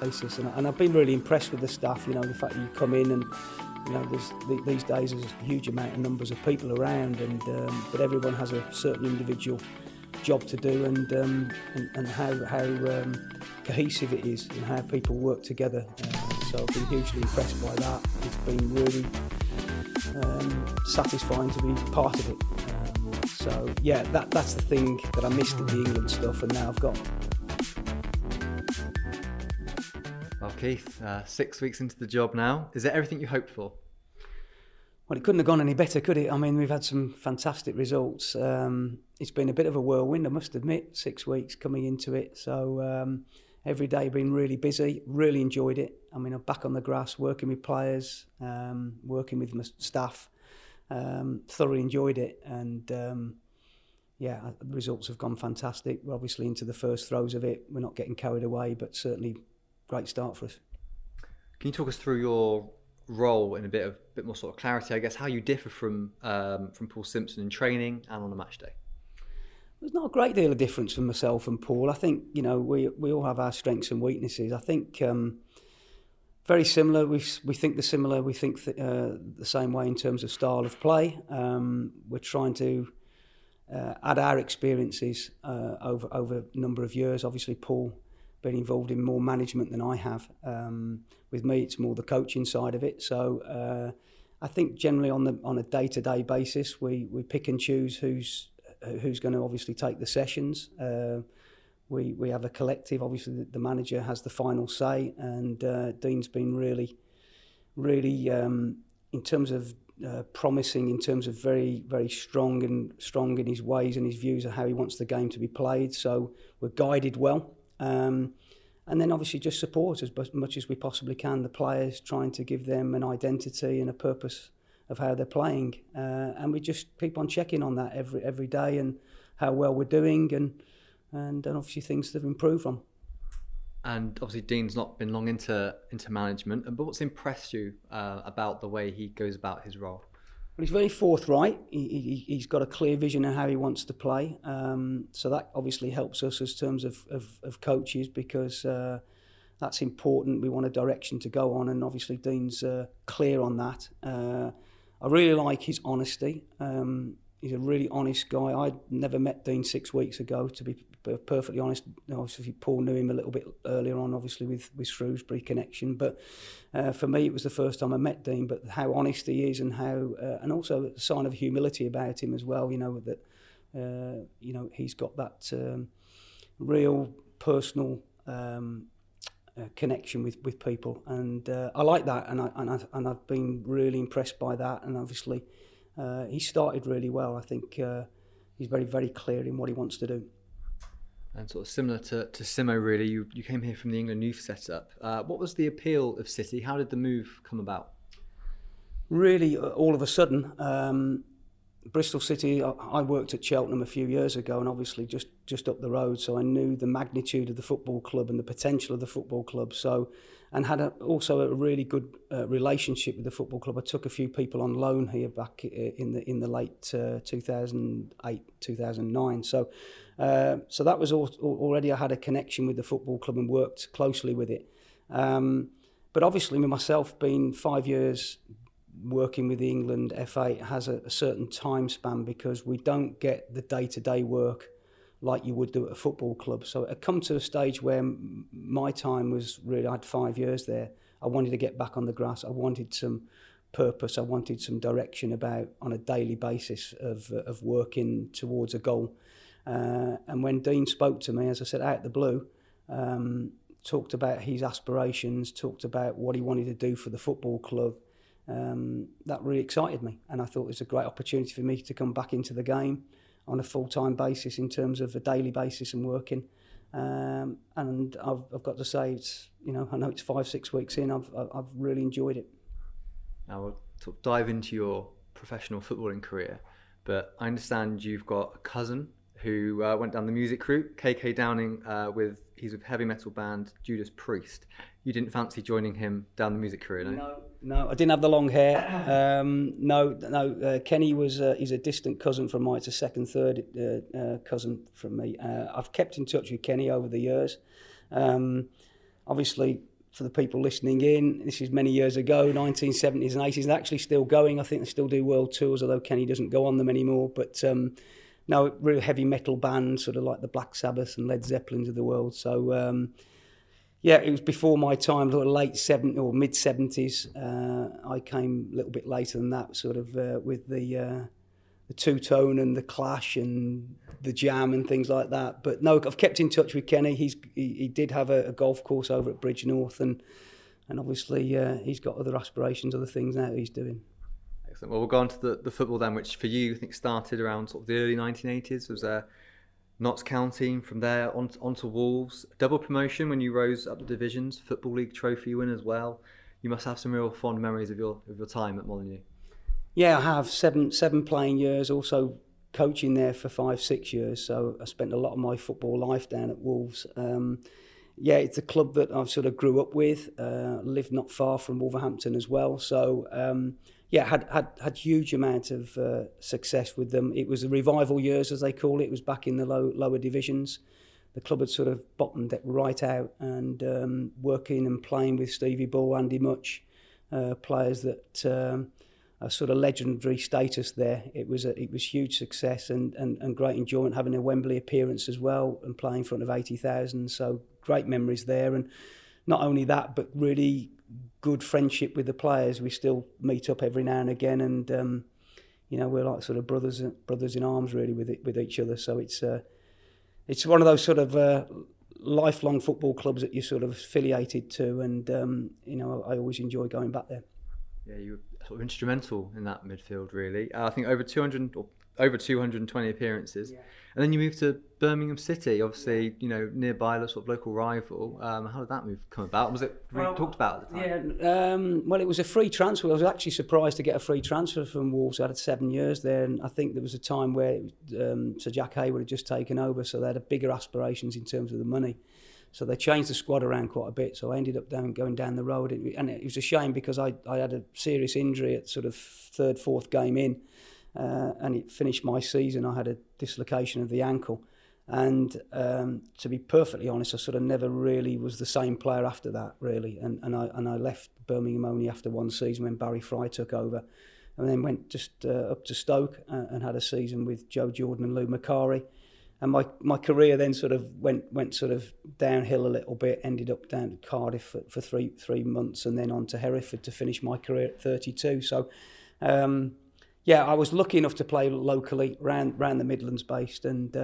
basis, and I've been really impressed with the staff. You know, the fact that you come in and, you know, these days there's a huge amount of numbers of people around, and but everyone has a certain individual job to do, and how cohesive it is and how people work together. So I've been hugely impressed by that. It's been really satisfying to be part of it. So yeah, that's the thing that I missed with the England stuff, and now I've got. Well, Keith, 6 weeks into the job now, is it everything you hoped for? Well, it couldn't have gone any better, could it? I mean, we've had some fantastic results. It's been a bit of a whirlwind, I must admit, 6 weeks coming into it. So every day been really busy, really enjoyed it. I mean, I'm back on the grass, working with players, working with my staff. Thoroughly enjoyed it, and yeah, the results have gone fantastic. We're obviously into the first throes of it. We're not getting carried away, but certainly great start for us. Can you talk us through your role in a bit more sort of clarity, I guess, how you differ from Paul Simpson in training and on a match day? There's not a great deal of difference from myself and Paul. I think, you know, we all have our strengths and weaknesses. I think very similar. We think the similar. We think the same way in terms of style of play. We're trying to add our experiences over a number of years. Obviously, Paul been involved in more management than I have. With me, it's more the coaching side of it. So I think generally on a day-to-day basis, we pick and choose who's going to obviously take the sessions. We have a collective. Obviously, the manager has the final say, and Dean's been really in terms of promising, in terms of very, very strong in his ways and his views of how he wants the game to be played. So we're guided well. And then obviously just support as much as we possibly can the players, trying to give them an identity and a purpose of how they're playing, and we just keep on checking on that every day and how well we're doing, and obviously things to improve on. And obviously Dean's not been long into management, but what's impressed you about the way he goes about his role? Well, he's very forthright. He's got a clear vision of how he wants to play. So that obviously helps us in terms of coaches, because that's important. We want a direction to go on, and obviously Dean's clear on that. I really like his honesty. He's a really honest guy. I never met Dean 6 weeks ago, to be perfectly honest. Obviously, Paul knew him a little bit earlier on, obviously with Shrewsbury connection. But for me, it was the first time I met Dean. But how honest he is, and how, and also a sign of humility about him as well. You know that, you know, he's got that real personal connection with people, and I like that. And I've been really impressed by that. And obviously. He started really well. I think he's very, very clear in what he wants to do. And sort of similar to Simo, really, you came here from the England youth setup. What was the appeal of City? How did the move come about? Really, all of a sudden, Bristol City. I worked at Cheltenham a few years ago, and obviously just up the road, so I knew the magnitude of the football club and the potential of the football club. So, and had also a really good relationship with the football club. I took a few people on loan here back in the late 2008, 2009. So, so that was already I had a connection with the football club and worked closely with it. But obviously, with myself being 5 years. Working with the England FA has a certain time span, because we don't get the day-to-day work like you would do at a football club. So it come to a stage where my time was really, I had 5 years there. I wanted to get back on the grass. I wanted some purpose. I wanted some direction about on a daily basis of working towards a goal. And when Dean spoke to me, as I said, out of the blue, talked about his aspirations, talked about what he wanted to do for the football club, that really excited me, and I thought it was a great opportunity for me to come back into the game on a full-time basis in terms of a daily basis and working. And I've got to say, it's, you know, I know it's 5-6 weeks in. I've really enjoyed it. Now we'll sort of dive into your professional footballing career, but I understand you've got a cousin who went down the music route. KK Downing, he's with heavy metal band Judas Priest. You didn't fancy joining him down the music career, no, I didn't have the long hair. Kenny he's a distant cousin from mine. It's a second, third cousin from me. I've kept in touch with Kenny over the years. obviously, for the people listening in, this is many years ago, 1970s and 80s. They're actually still going. I think they still do world tours, although Kenny doesn't go on them anymore. But no, real heavy metal band, sort of like the Black Sabbath and Led Zeppelins of the world. So, yeah, it was before my time, sort of late 70s or mid-70s. I came a little bit later than that, sort of with the two-tone and the Clash and the Jam and things like that. But no, I've kept in touch with Kenny. He did have a golf course over at Bridge North, and obviously he's got other aspirations, other things now he's doing. Excellent. Well, we'll go on to the football then, which for you, I think, started around sort of the early 1980s. It was Notts County, from there on to Wolves. Double promotion when you rose up the divisions, Football League trophy win as well. You must have some real fond memories of your time at Molineux. Yeah, I have seven playing years, also coaching there for 5-6 years. So I spent a lot of my football life down at Wolves. Yeah, it's a club that I've sort of grew up with, lived not far from Wolverhampton as well. So yeah, had huge amount of success with them. It was the revival years, as they call it. It was back in the lower divisions. The club had sort of bottomed it right out, and working and playing with Stevie Bull, Andy Mutch, players that... a sort of legendary status there. It was huge success and great enjoyment having a Wembley appearance as well and playing in front of 80,000. So great memories there, and not only that, but really good friendship with the players. We still meet up every now and again, and you know, we're like sort of brothers in arms really with each other. So it's one of those sort of lifelong football clubs that you're sort of affiliated to, and you know, I always enjoy going back there. Yeah, you were sort of instrumental in that midfield, really. I think over 220 appearances, yeah. And then you moved to Birmingham City, obviously, yeah. You know, nearby, sort of local rival. How did that move come about? Was it really talked about at the time? Yeah, well, it was a free transfer. I was actually surprised to get a free transfer from Wolves. I had 7 years there, and I think there was a time where Sir Jack Hayward had just taken over, so they had bigger aspirations in terms of the money. So they changed the squad around quite a bit. So I ended up going down the road. And it was a shame because I had a serious injury at sort of third, fourth game in. And it finished my season. I had a dislocation of the ankle. And to be perfectly honest, I sort of never really was the same player after that, really. And I left Birmingham only after one season when Barry Fry took over. And then went just up to Stoke and had a season with Joe Jordan and Lou Macari. And my career then sort of went sort of downhill a little bit, ended up down to Cardiff for three months, and then on to Hereford to finish my career at 32. So, yeah, I was lucky enough to play locally, round the Midlands based, and,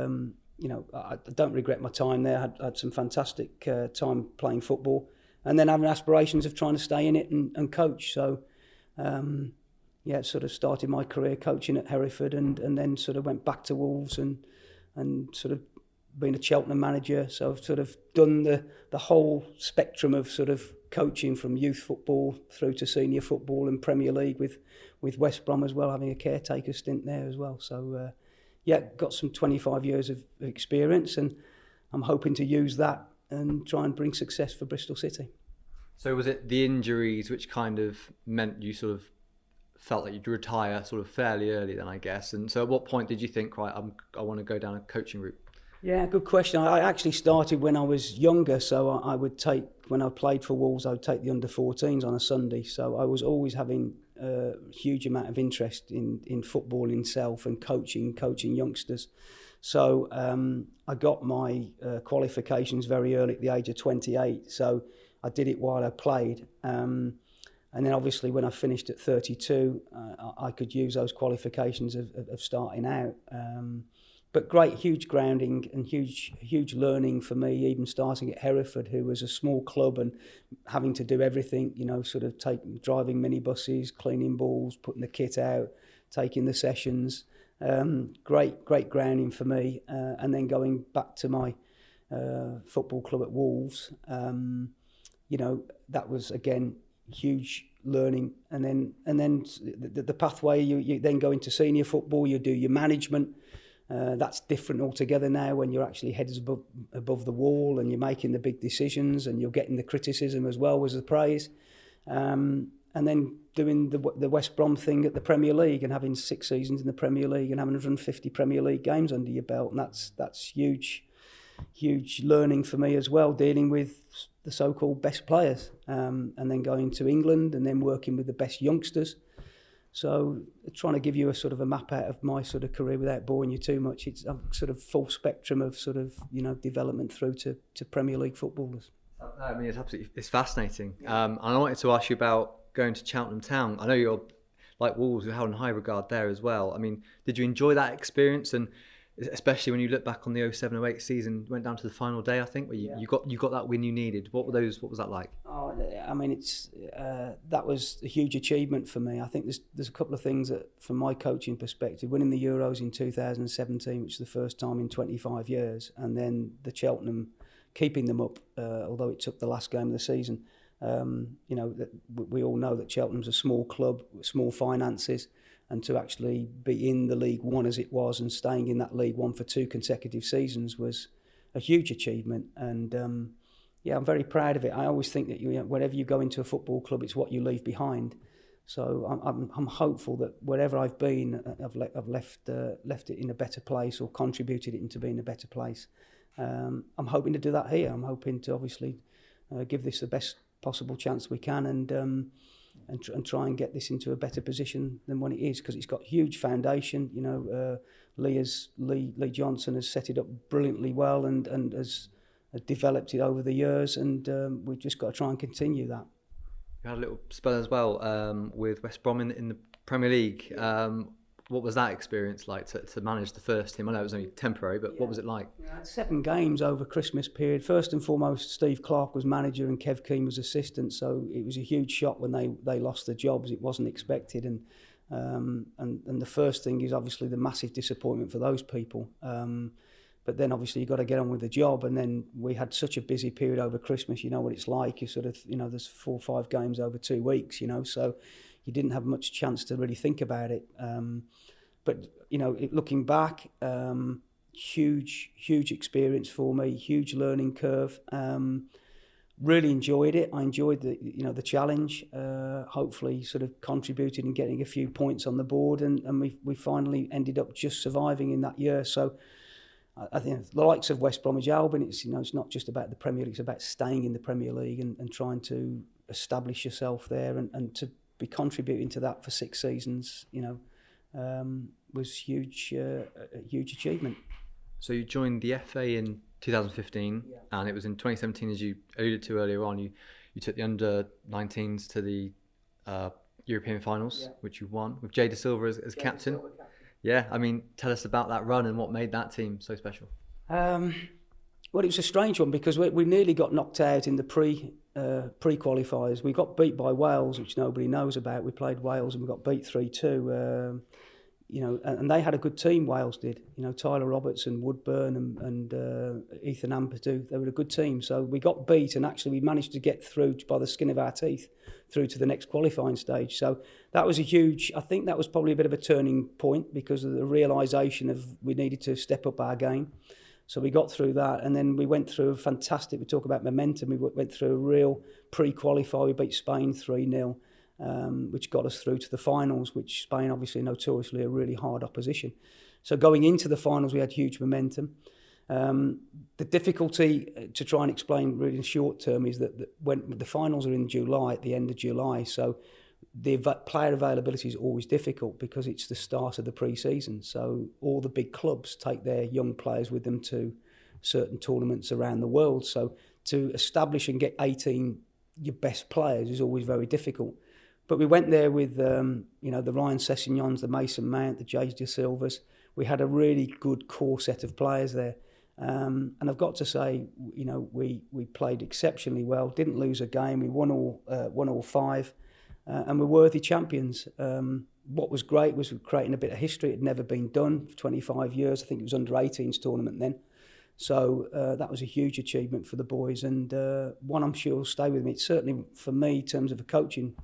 you know, I don't regret my time there. I had some fantastic time playing football, and then having aspirations of trying to stay in it and coach. So, yeah, sort of started my career coaching at Hereford and then sort of went back to Wolves and sort of being a Cheltenham manager. So I've sort of done the whole spectrum of sort of coaching, from youth football through to senior football and Premier League with West Brom as well, having a caretaker stint there as well. So, yeah, got some 25 years of experience, and I'm hoping to use that and try and bring success for Bristol City. So was it the injuries which kind of meant you sort of felt like you'd retire sort of fairly early then, I guess? And so at what point did you think, right, I want to go down a coaching route? Yeah, good question. I actually started when I was younger. So I would take, when I played for Wolves, I would take the under-14s on a Sunday. So I was always having a huge amount of interest in football itself and coaching youngsters. So I got my qualifications very early at the age of 28. So I did it while I played. And then obviously when I finished at 32, I could use those qualifications of starting out. But great, huge grounding and huge learning for me, even starting at Hereford, who was a small club and having to do everything, you know, sort of driving minibuses, cleaning balls, putting the kit out, taking the sessions. Great grounding for me. And then going back to my football club at Wolves, you know, that was, again, huge learning, and then the pathway. You then go into senior football. You do your management. That's different altogether now, when you're actually heads above the wall and you're making the big decisions, and you're getting the criticism as well as the praise. And then doing the West Brom thing at the Premier League, and having 6 seasons in the Premier League and having 150 Premier League games under your belt, and that's huge. huge learning for me as well, dealing with the so-called best players, and then going to England and then working with the best youngsters. So trying to give you a sort of a map out of my sort of career without boring you too much, it's a sort of full spectrum of sort of, you know, development through to Premier League footballers. I mean, it's absolutely, it's fascinating. And I wanted to ask you about going to Cheltenham Town. I know you're like Wolves, you're held in high regard there as well. I mean, did you enjoy that experience? And especially when you look back on the 07-08 season, went down to the final day, I think, where you, you got that win you needed. What were those? What was that like? Oh, I mean, it's that was a huge achievement for me. I think there's a couple of things that, from my coaching perspective, winning the Euros in 2017, which is the first time in 25 years, and then the Cheltenham, keeping them up, although it took the last game of the season. You know, we all know that Cheltenham's a small club, small finances, and to actually be in the League One as it was and staying in that League One for two consecutive seasons was a huge achievement. And yeah, I'm very proud of it. I always think that whenever you go into a football club, it's what you leave behind. So I'm hopeful that wherever I've been, I've left it in a better place or contributed it into being a better place. I'm hoping to do that here. I'm hoping to obviously give this the best possible chance we can, and try and get this into a better position than when it is, because it's got huge foundation. You know, Lee Johnson has set it up brilliantly well and has developed it over the years, and we've just got to try and continue that. You had a little spell as well with West Brom in the Premier League. What was that experience like to manage the first team? I know it was only temporary, but what was it like? Yeah, 7 games over Christmas period. First and foremost, Steve Clark was manager and Kev Keane was assistant, so it was a huge shock when they lost their jobs. It wasn't expected, and the first thing is obviously the massive disappointment for those people. But then obviously you've got to get on with the job, and then we had such a busy period over Christmas. You know what it's like. You sort of, you know, there's 4 or 5 games over 2 weeks. You know, so you didn't have much chance to really think about it. But, you know, looking back, huge experience for me, huge learning curve. Really enjoyed it. I enjoyed the challenge, hopefully sort of contributed in getting a few points on the board, and we finally ended up just surviving in that year. So I think the likes of West Bromwich Albion, it's, you know, it's not just about the Premier League, it's about staying in the Premier League and trying to establish yourself there and to be contributing to that for 6 seasons, you know, was huge, a huge achievement. So you joined the FA in 2015, and it was in 2017, as you alluded to earlier on, you took the under-19s to the European finals, which you won with Jay Dasilva as captain. Yeah, I mean, tell us about that run and what made that team so special. Well, it was a strange one because we nearly got knocked out in the pre-qualifiers. We got beat by Wales, which nobody knows about. We played Wales and we got beat 3-2. You know, and they had a good team. Wales did. You know, Tyler Roberts and Woodburn and Ethan Ampadu. They were a good team. So we got beat, and actually we managed to get through by the skin of our teeth through to the next qualifying stage. So that was a huge. I think that was probably a bit of a turning point because of the realisation of we needed to step up our game. So we got through that, and then we went through a fantastic, we talk about momentum, we went through a real pre-qualifier. We beat Spain 3-0, which got us through to the finals, which Spain obviously notoriously a really hard opposition. So going into the finals, we had huge momentum. The difficulty to try and explain really in short term is that when the finals are in July, at the end of July, so the player availability is always difficult because it's the start of the pre-season. So all the big clubs take their young players with them to certain tournaments around the world. So to establish and get 18 your best players is always very difficult. But we went there with, you know, the Ryan Sessegnons, the Mason Mount, the Jay Dasilvas. We had a really good core set of players there. And I've got to say, you know, we played exceptionally well, didn't lose a game. We won all 5. And we're worthy champions. What was great was we were creating a bit of history. It had never been done for 25 years. I think it was under-18s tournament then. So that was a huge achievement for the boys, and one I'm sure will stay with me. It's certainly, for me, in terms of a coaching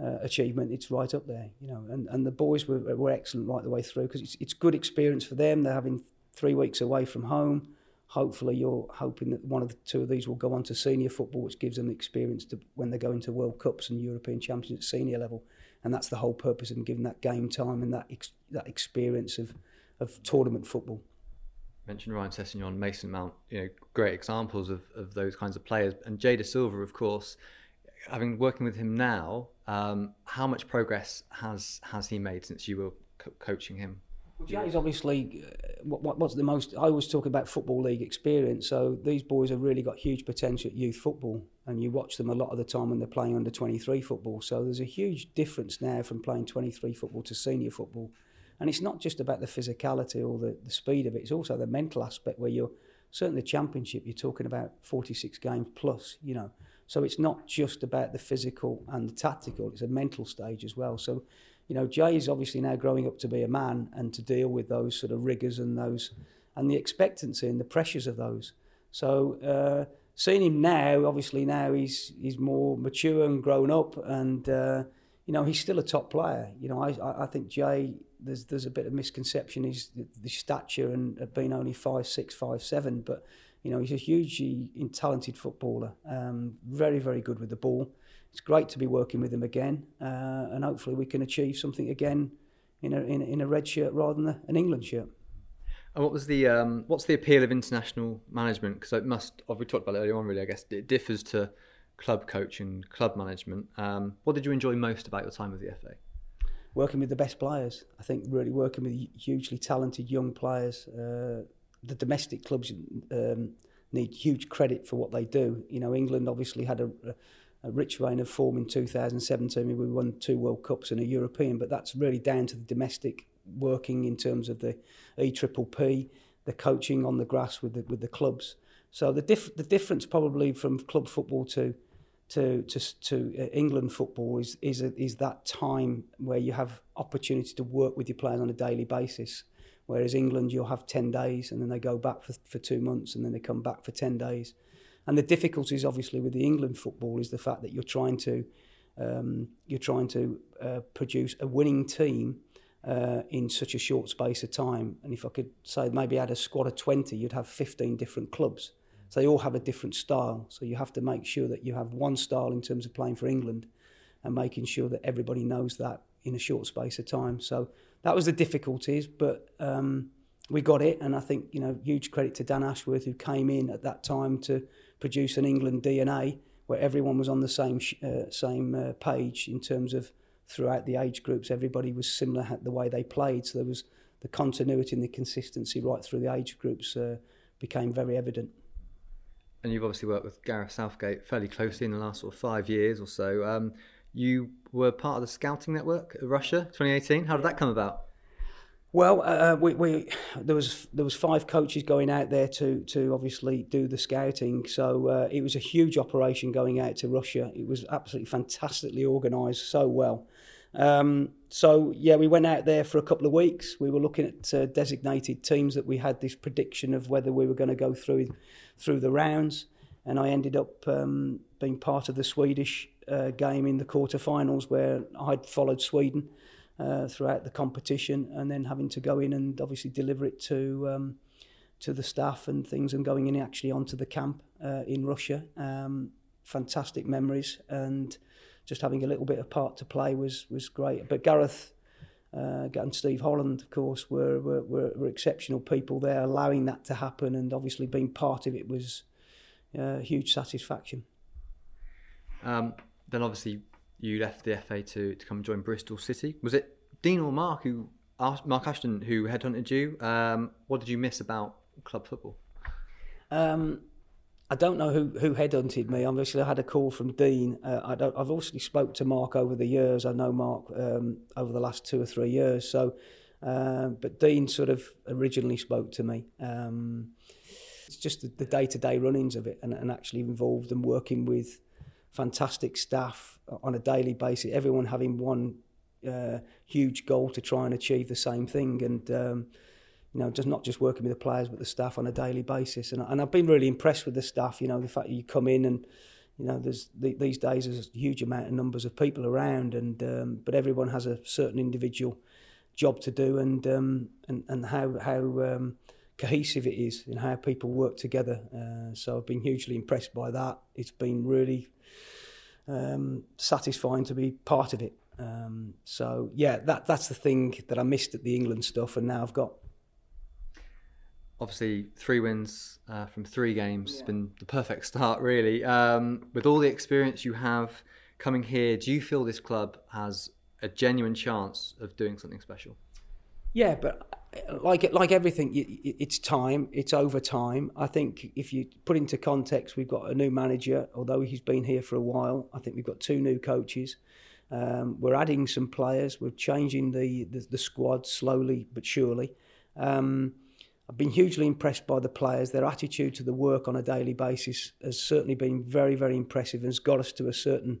achievement, it's right up there. You know, and the boys were excellent right the way through because it's good experience for them. They're having 3 weeks away from home. Hopefully you're hoping that one of the 2 of these will go on to senior football, which gives them experience to, when they go into World Cups and European Championships at senior level. And that's the whole purpose of them, giving that game time and that experience of tournament football. mentioned Ryan Sessegnon, Mason Mount, you know, great examples of those kinds of players. And Jay Dasilva, of course, having working with him now, how much progress has he made since you were coaching him? Well, Jay's obviously what's the most. I always talk about football league experience. So these boys have really got huge potential at youth football, and you watch them a lot of the time when they're playing under 23 football. So there's a huge difference now from playing 23 football to senior football, and it's not just about the physicality or the speed of it. It's also the mental aspect where you're certainly the championship. You're talking about 46 games plus, you know. So it's not just about the physical and the tactical. It's a mental stage as well. So, you know, Jay is obviously now growing up to be a man and to deal with those sort of rigours and those, and the expectancy and the pressures of those. So seeing him now, obviously now he's more mature and grown up, and you know, he's still a top player. You know, I think Jay, there's a bit of misconception. He's the stature and being only 5'6", 5'7", but you know, he's a hugely talented footballer. Very, very good with the ball. It's great to be working with him again, and hopefully we can achieve something again in a red shirt rather than an England shirt. And what was the what's the appeal of international management? Because it must, we talked about it earlier on, really. I guess it differs to club coach and club management. What did you enjoy most about your time with the FA? Working with the best players, I think. Really working with hugely talented young players. The domestic clubs need huge credit for what they do. You know, England obviously had a rich reign of form in 2017. We won 2 World Cups and a European, but that's really down to the domestic working in terms of the EPPP, the coaching on the grass with the clubs. So the difference probably from club football to England football is that time where you have opportunity to work with your players on a daily basis. Whereas England, you'll have 10 days and then they go back for 2 months and then they come back for 10 days. And the difficulties, obviously, with the England football is the fact that you're trying to produce a winning team in such a short space of time. And if I could say, maybe add a squad of 20, you'd have 15 different clubs. So they all have a different style. So you have to make sure that you have one style in terms of playing for England, and making sure that everybody knows that in a short space of time. So that was the difficulties, but we got it. And I think, you know, huge credit to Dan Ashworth, who came in at that time to produce an England DNA where everyone was on the same page in terms of throughout the age groups. Everybody was similar at the way they played, so there was the continuity and the consistency right through the age groups became very evident. And you've obviously worked with Gareth Southgate fairly closely in the last sort of 5 years or so. You were part of the scouting network of Russia 2018. How did that come about? Well, there was 5 coaches going out there to obviously do the scouting. So it was a huge operation going out to Russia. It was absolutely fantastically organised, so well. So yeah, we went out there for a couple of weeks. We were looking at designated teams that we had this prediction of whether we were going to go through the rounds. And I ended up being part of the Swedish game in the quarterfinals, where I'd followed Sweden throughout the competition, and then having to go in and obviously deliver it to the staff and things, and going in actually onto the camp in Russia. Fantastic memories, and just having a little bit of part to play was great. But Gareth and Steve Holland, of course, were exceptional people there, allowing that to happen, and obviously being part of it was huge satisfaction. Then obviously you left the FA to come join Bristol City. Was it Dean or Mark Ashton who headhunted you? What did you miss about club football? I don't know who headhunted me. Obviously, I had a call from Dean. I've obviously spoke to Mark over the years. I know Mark over the last 2 or 3 years. So, but Dean sort of originally spoke to me. It's just the day-to-day runnings of it, and actually involved and working with fantastic staff on a daily basis, everyone having one huge goal to try and achieve the same thing, and you know, just not just working with the players but the staff on a daily basis. And I've been really impressed with the staff. You know, the fact that you come in and, you know, these days there's a huge amount of numbers of people around, and but everyone has a certain individual job to do, and how cohesive it is and how people work together. So I've been hugely impressed by that. It's been really satisfying to be part of it. So yeah, that's the thing that I missed at the England stuff, and now I've got. obviously 3 wins from 3 games has been the perfect start, really. With all the experience you have coming here, do you feel this club has a genuine chance of doing something special? Yeah, but like everything, it's time. It's over time. I think if you put into context, we've got a new manager, although he's been here for a while. I think we've got 2 new coaches. We're adding some players. We're changing the squad slowly but surely. I've been hugely impressed by the players. Their attitude to the work on a daily basis has certainly been very, very impressive and has got us to a certain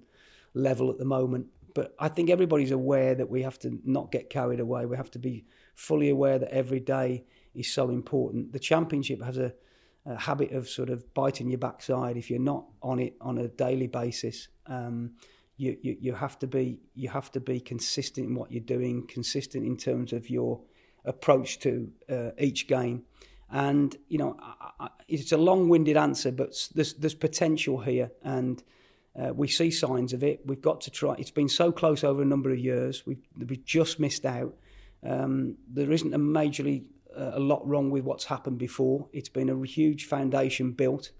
level at the moment. But I think everybody's aware that we have to not get carried away. We have to be fully aware that every day is so important. The Championship has a habit of sort of biting your backside if you're not on it on a daily basis. You have to be consistent in what you're doing, consistent in terms of your approach to each game. And you know, it's a long-winded answer, but there's potential here, and we see signs of it. We've got to try. It's been so close over a number of years. We just missed out. There isn't a lot wrong with what's happened before. It's been a huge foundation built,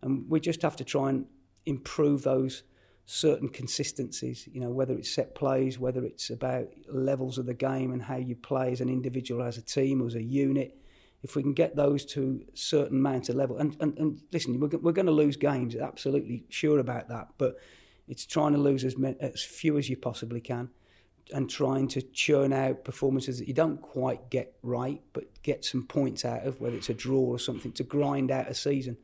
and we just have to try and improve those certain consistencies, you know, whether it's set plays, whether it's about levels of the game and how you play as an individual, as a team, as a unit. If we can get those to a certain amount of level, and listen, we're going to lose games, absolutely sure about that, but it's trying to lose as few as you possibly can and trying to churn out performances that you don't quite get right, but get some points out of, whether it's a draw or something, to grind out a season.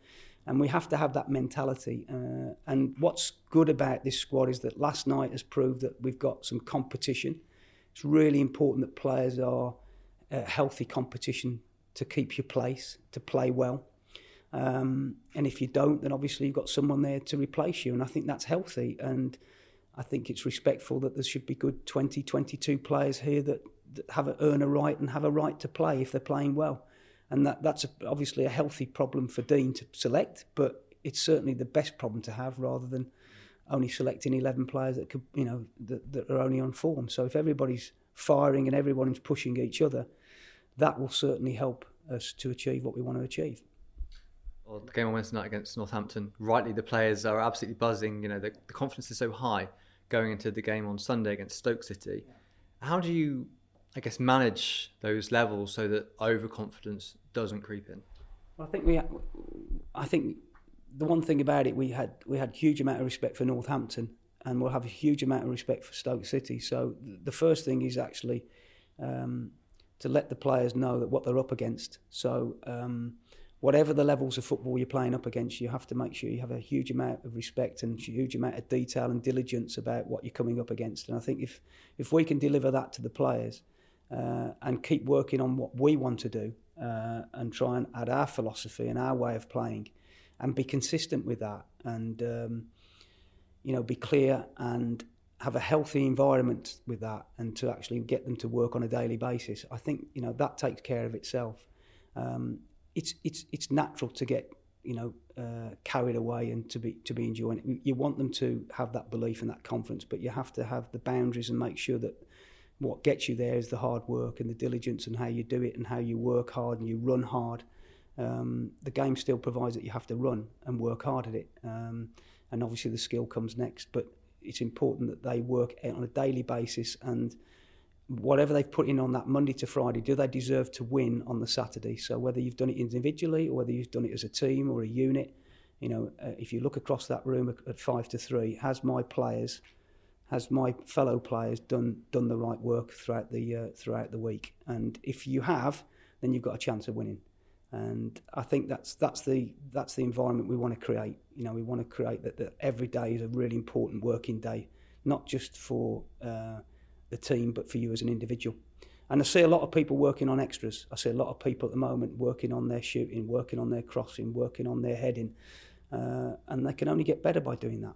And we have to have that mentality. And what's good about this squad is that last night has proved that we've got some competition. It's really important that players are healthy competition to keep your place, to play well. And if you don't, then obviously you've got someone there to replace you. And I think that's healthy. And I think it's respectful that there should be good 20, 22 players here that have earn a right and have a right to play if they're playing well. And that's obviously a healthy problem for Dean to select, but it's certainly the best problem to have rather than only selecting 11 players that could, you know, that are only on form. So if everybody's firing and everyone's pushing each other, that will certainly help us to achieve what we want to achieve. Well, the game on Wednesday night against Northampton, rightly the players are absolutely buzzing. You know, the confidence is so high going into the game on Sunday against Stoke City. How do you, I guess, manage those levels so that overconfidence doesn't creep in? Well, I think the one thing about it, we had a huge amount of respect for Northampton, and we'll have a huge amount of respect for Stoke City. So the first thing is actually to let the players know that what they're up against. So whatever the levels of football you're playing up against, you have to make sure you have a huge amount of respect and a huge amount of detail and diligence about what you're coming up against. And I think if we can deliver that to the players, and keep working on what we want to do, and try and add our philosophy and our way of playing and be consistent with that, and you know, be clear and have a healthy environment with that, and to actually get them to work on a daily basis. I think, you know, that takes care of itself. It's natural to get, you know, carried away and to be enjoying it. You want them to have that belief and that confidence, but you have to have the boundaries and make sure that what gets you there is the hard work and the diligence and how you do it and how you work hard and you run hard. The game still provides that you have to run and work hard at it. And obviously the skill comes next, but it's important that they work on a daily basis, and whatever they've put in on that Monday to Friday, do they deserve to win on the Saturday? So whether you've done it individually or whether you've done it as a team or a unit, you know, if you look across that room at 5 to 3, has my fellow players done the right work throughout the week? And if you have, then you've got a chance of winning. And I think that's the environment we want to create. You know, we want to create that every day is a really important working day, not just for the team, but for you as an individual. And I see a lot of people working on extras. I see a lot of people at the moment working on their shooting, working on their crossing, working on their heading, and they can only get better by doing that.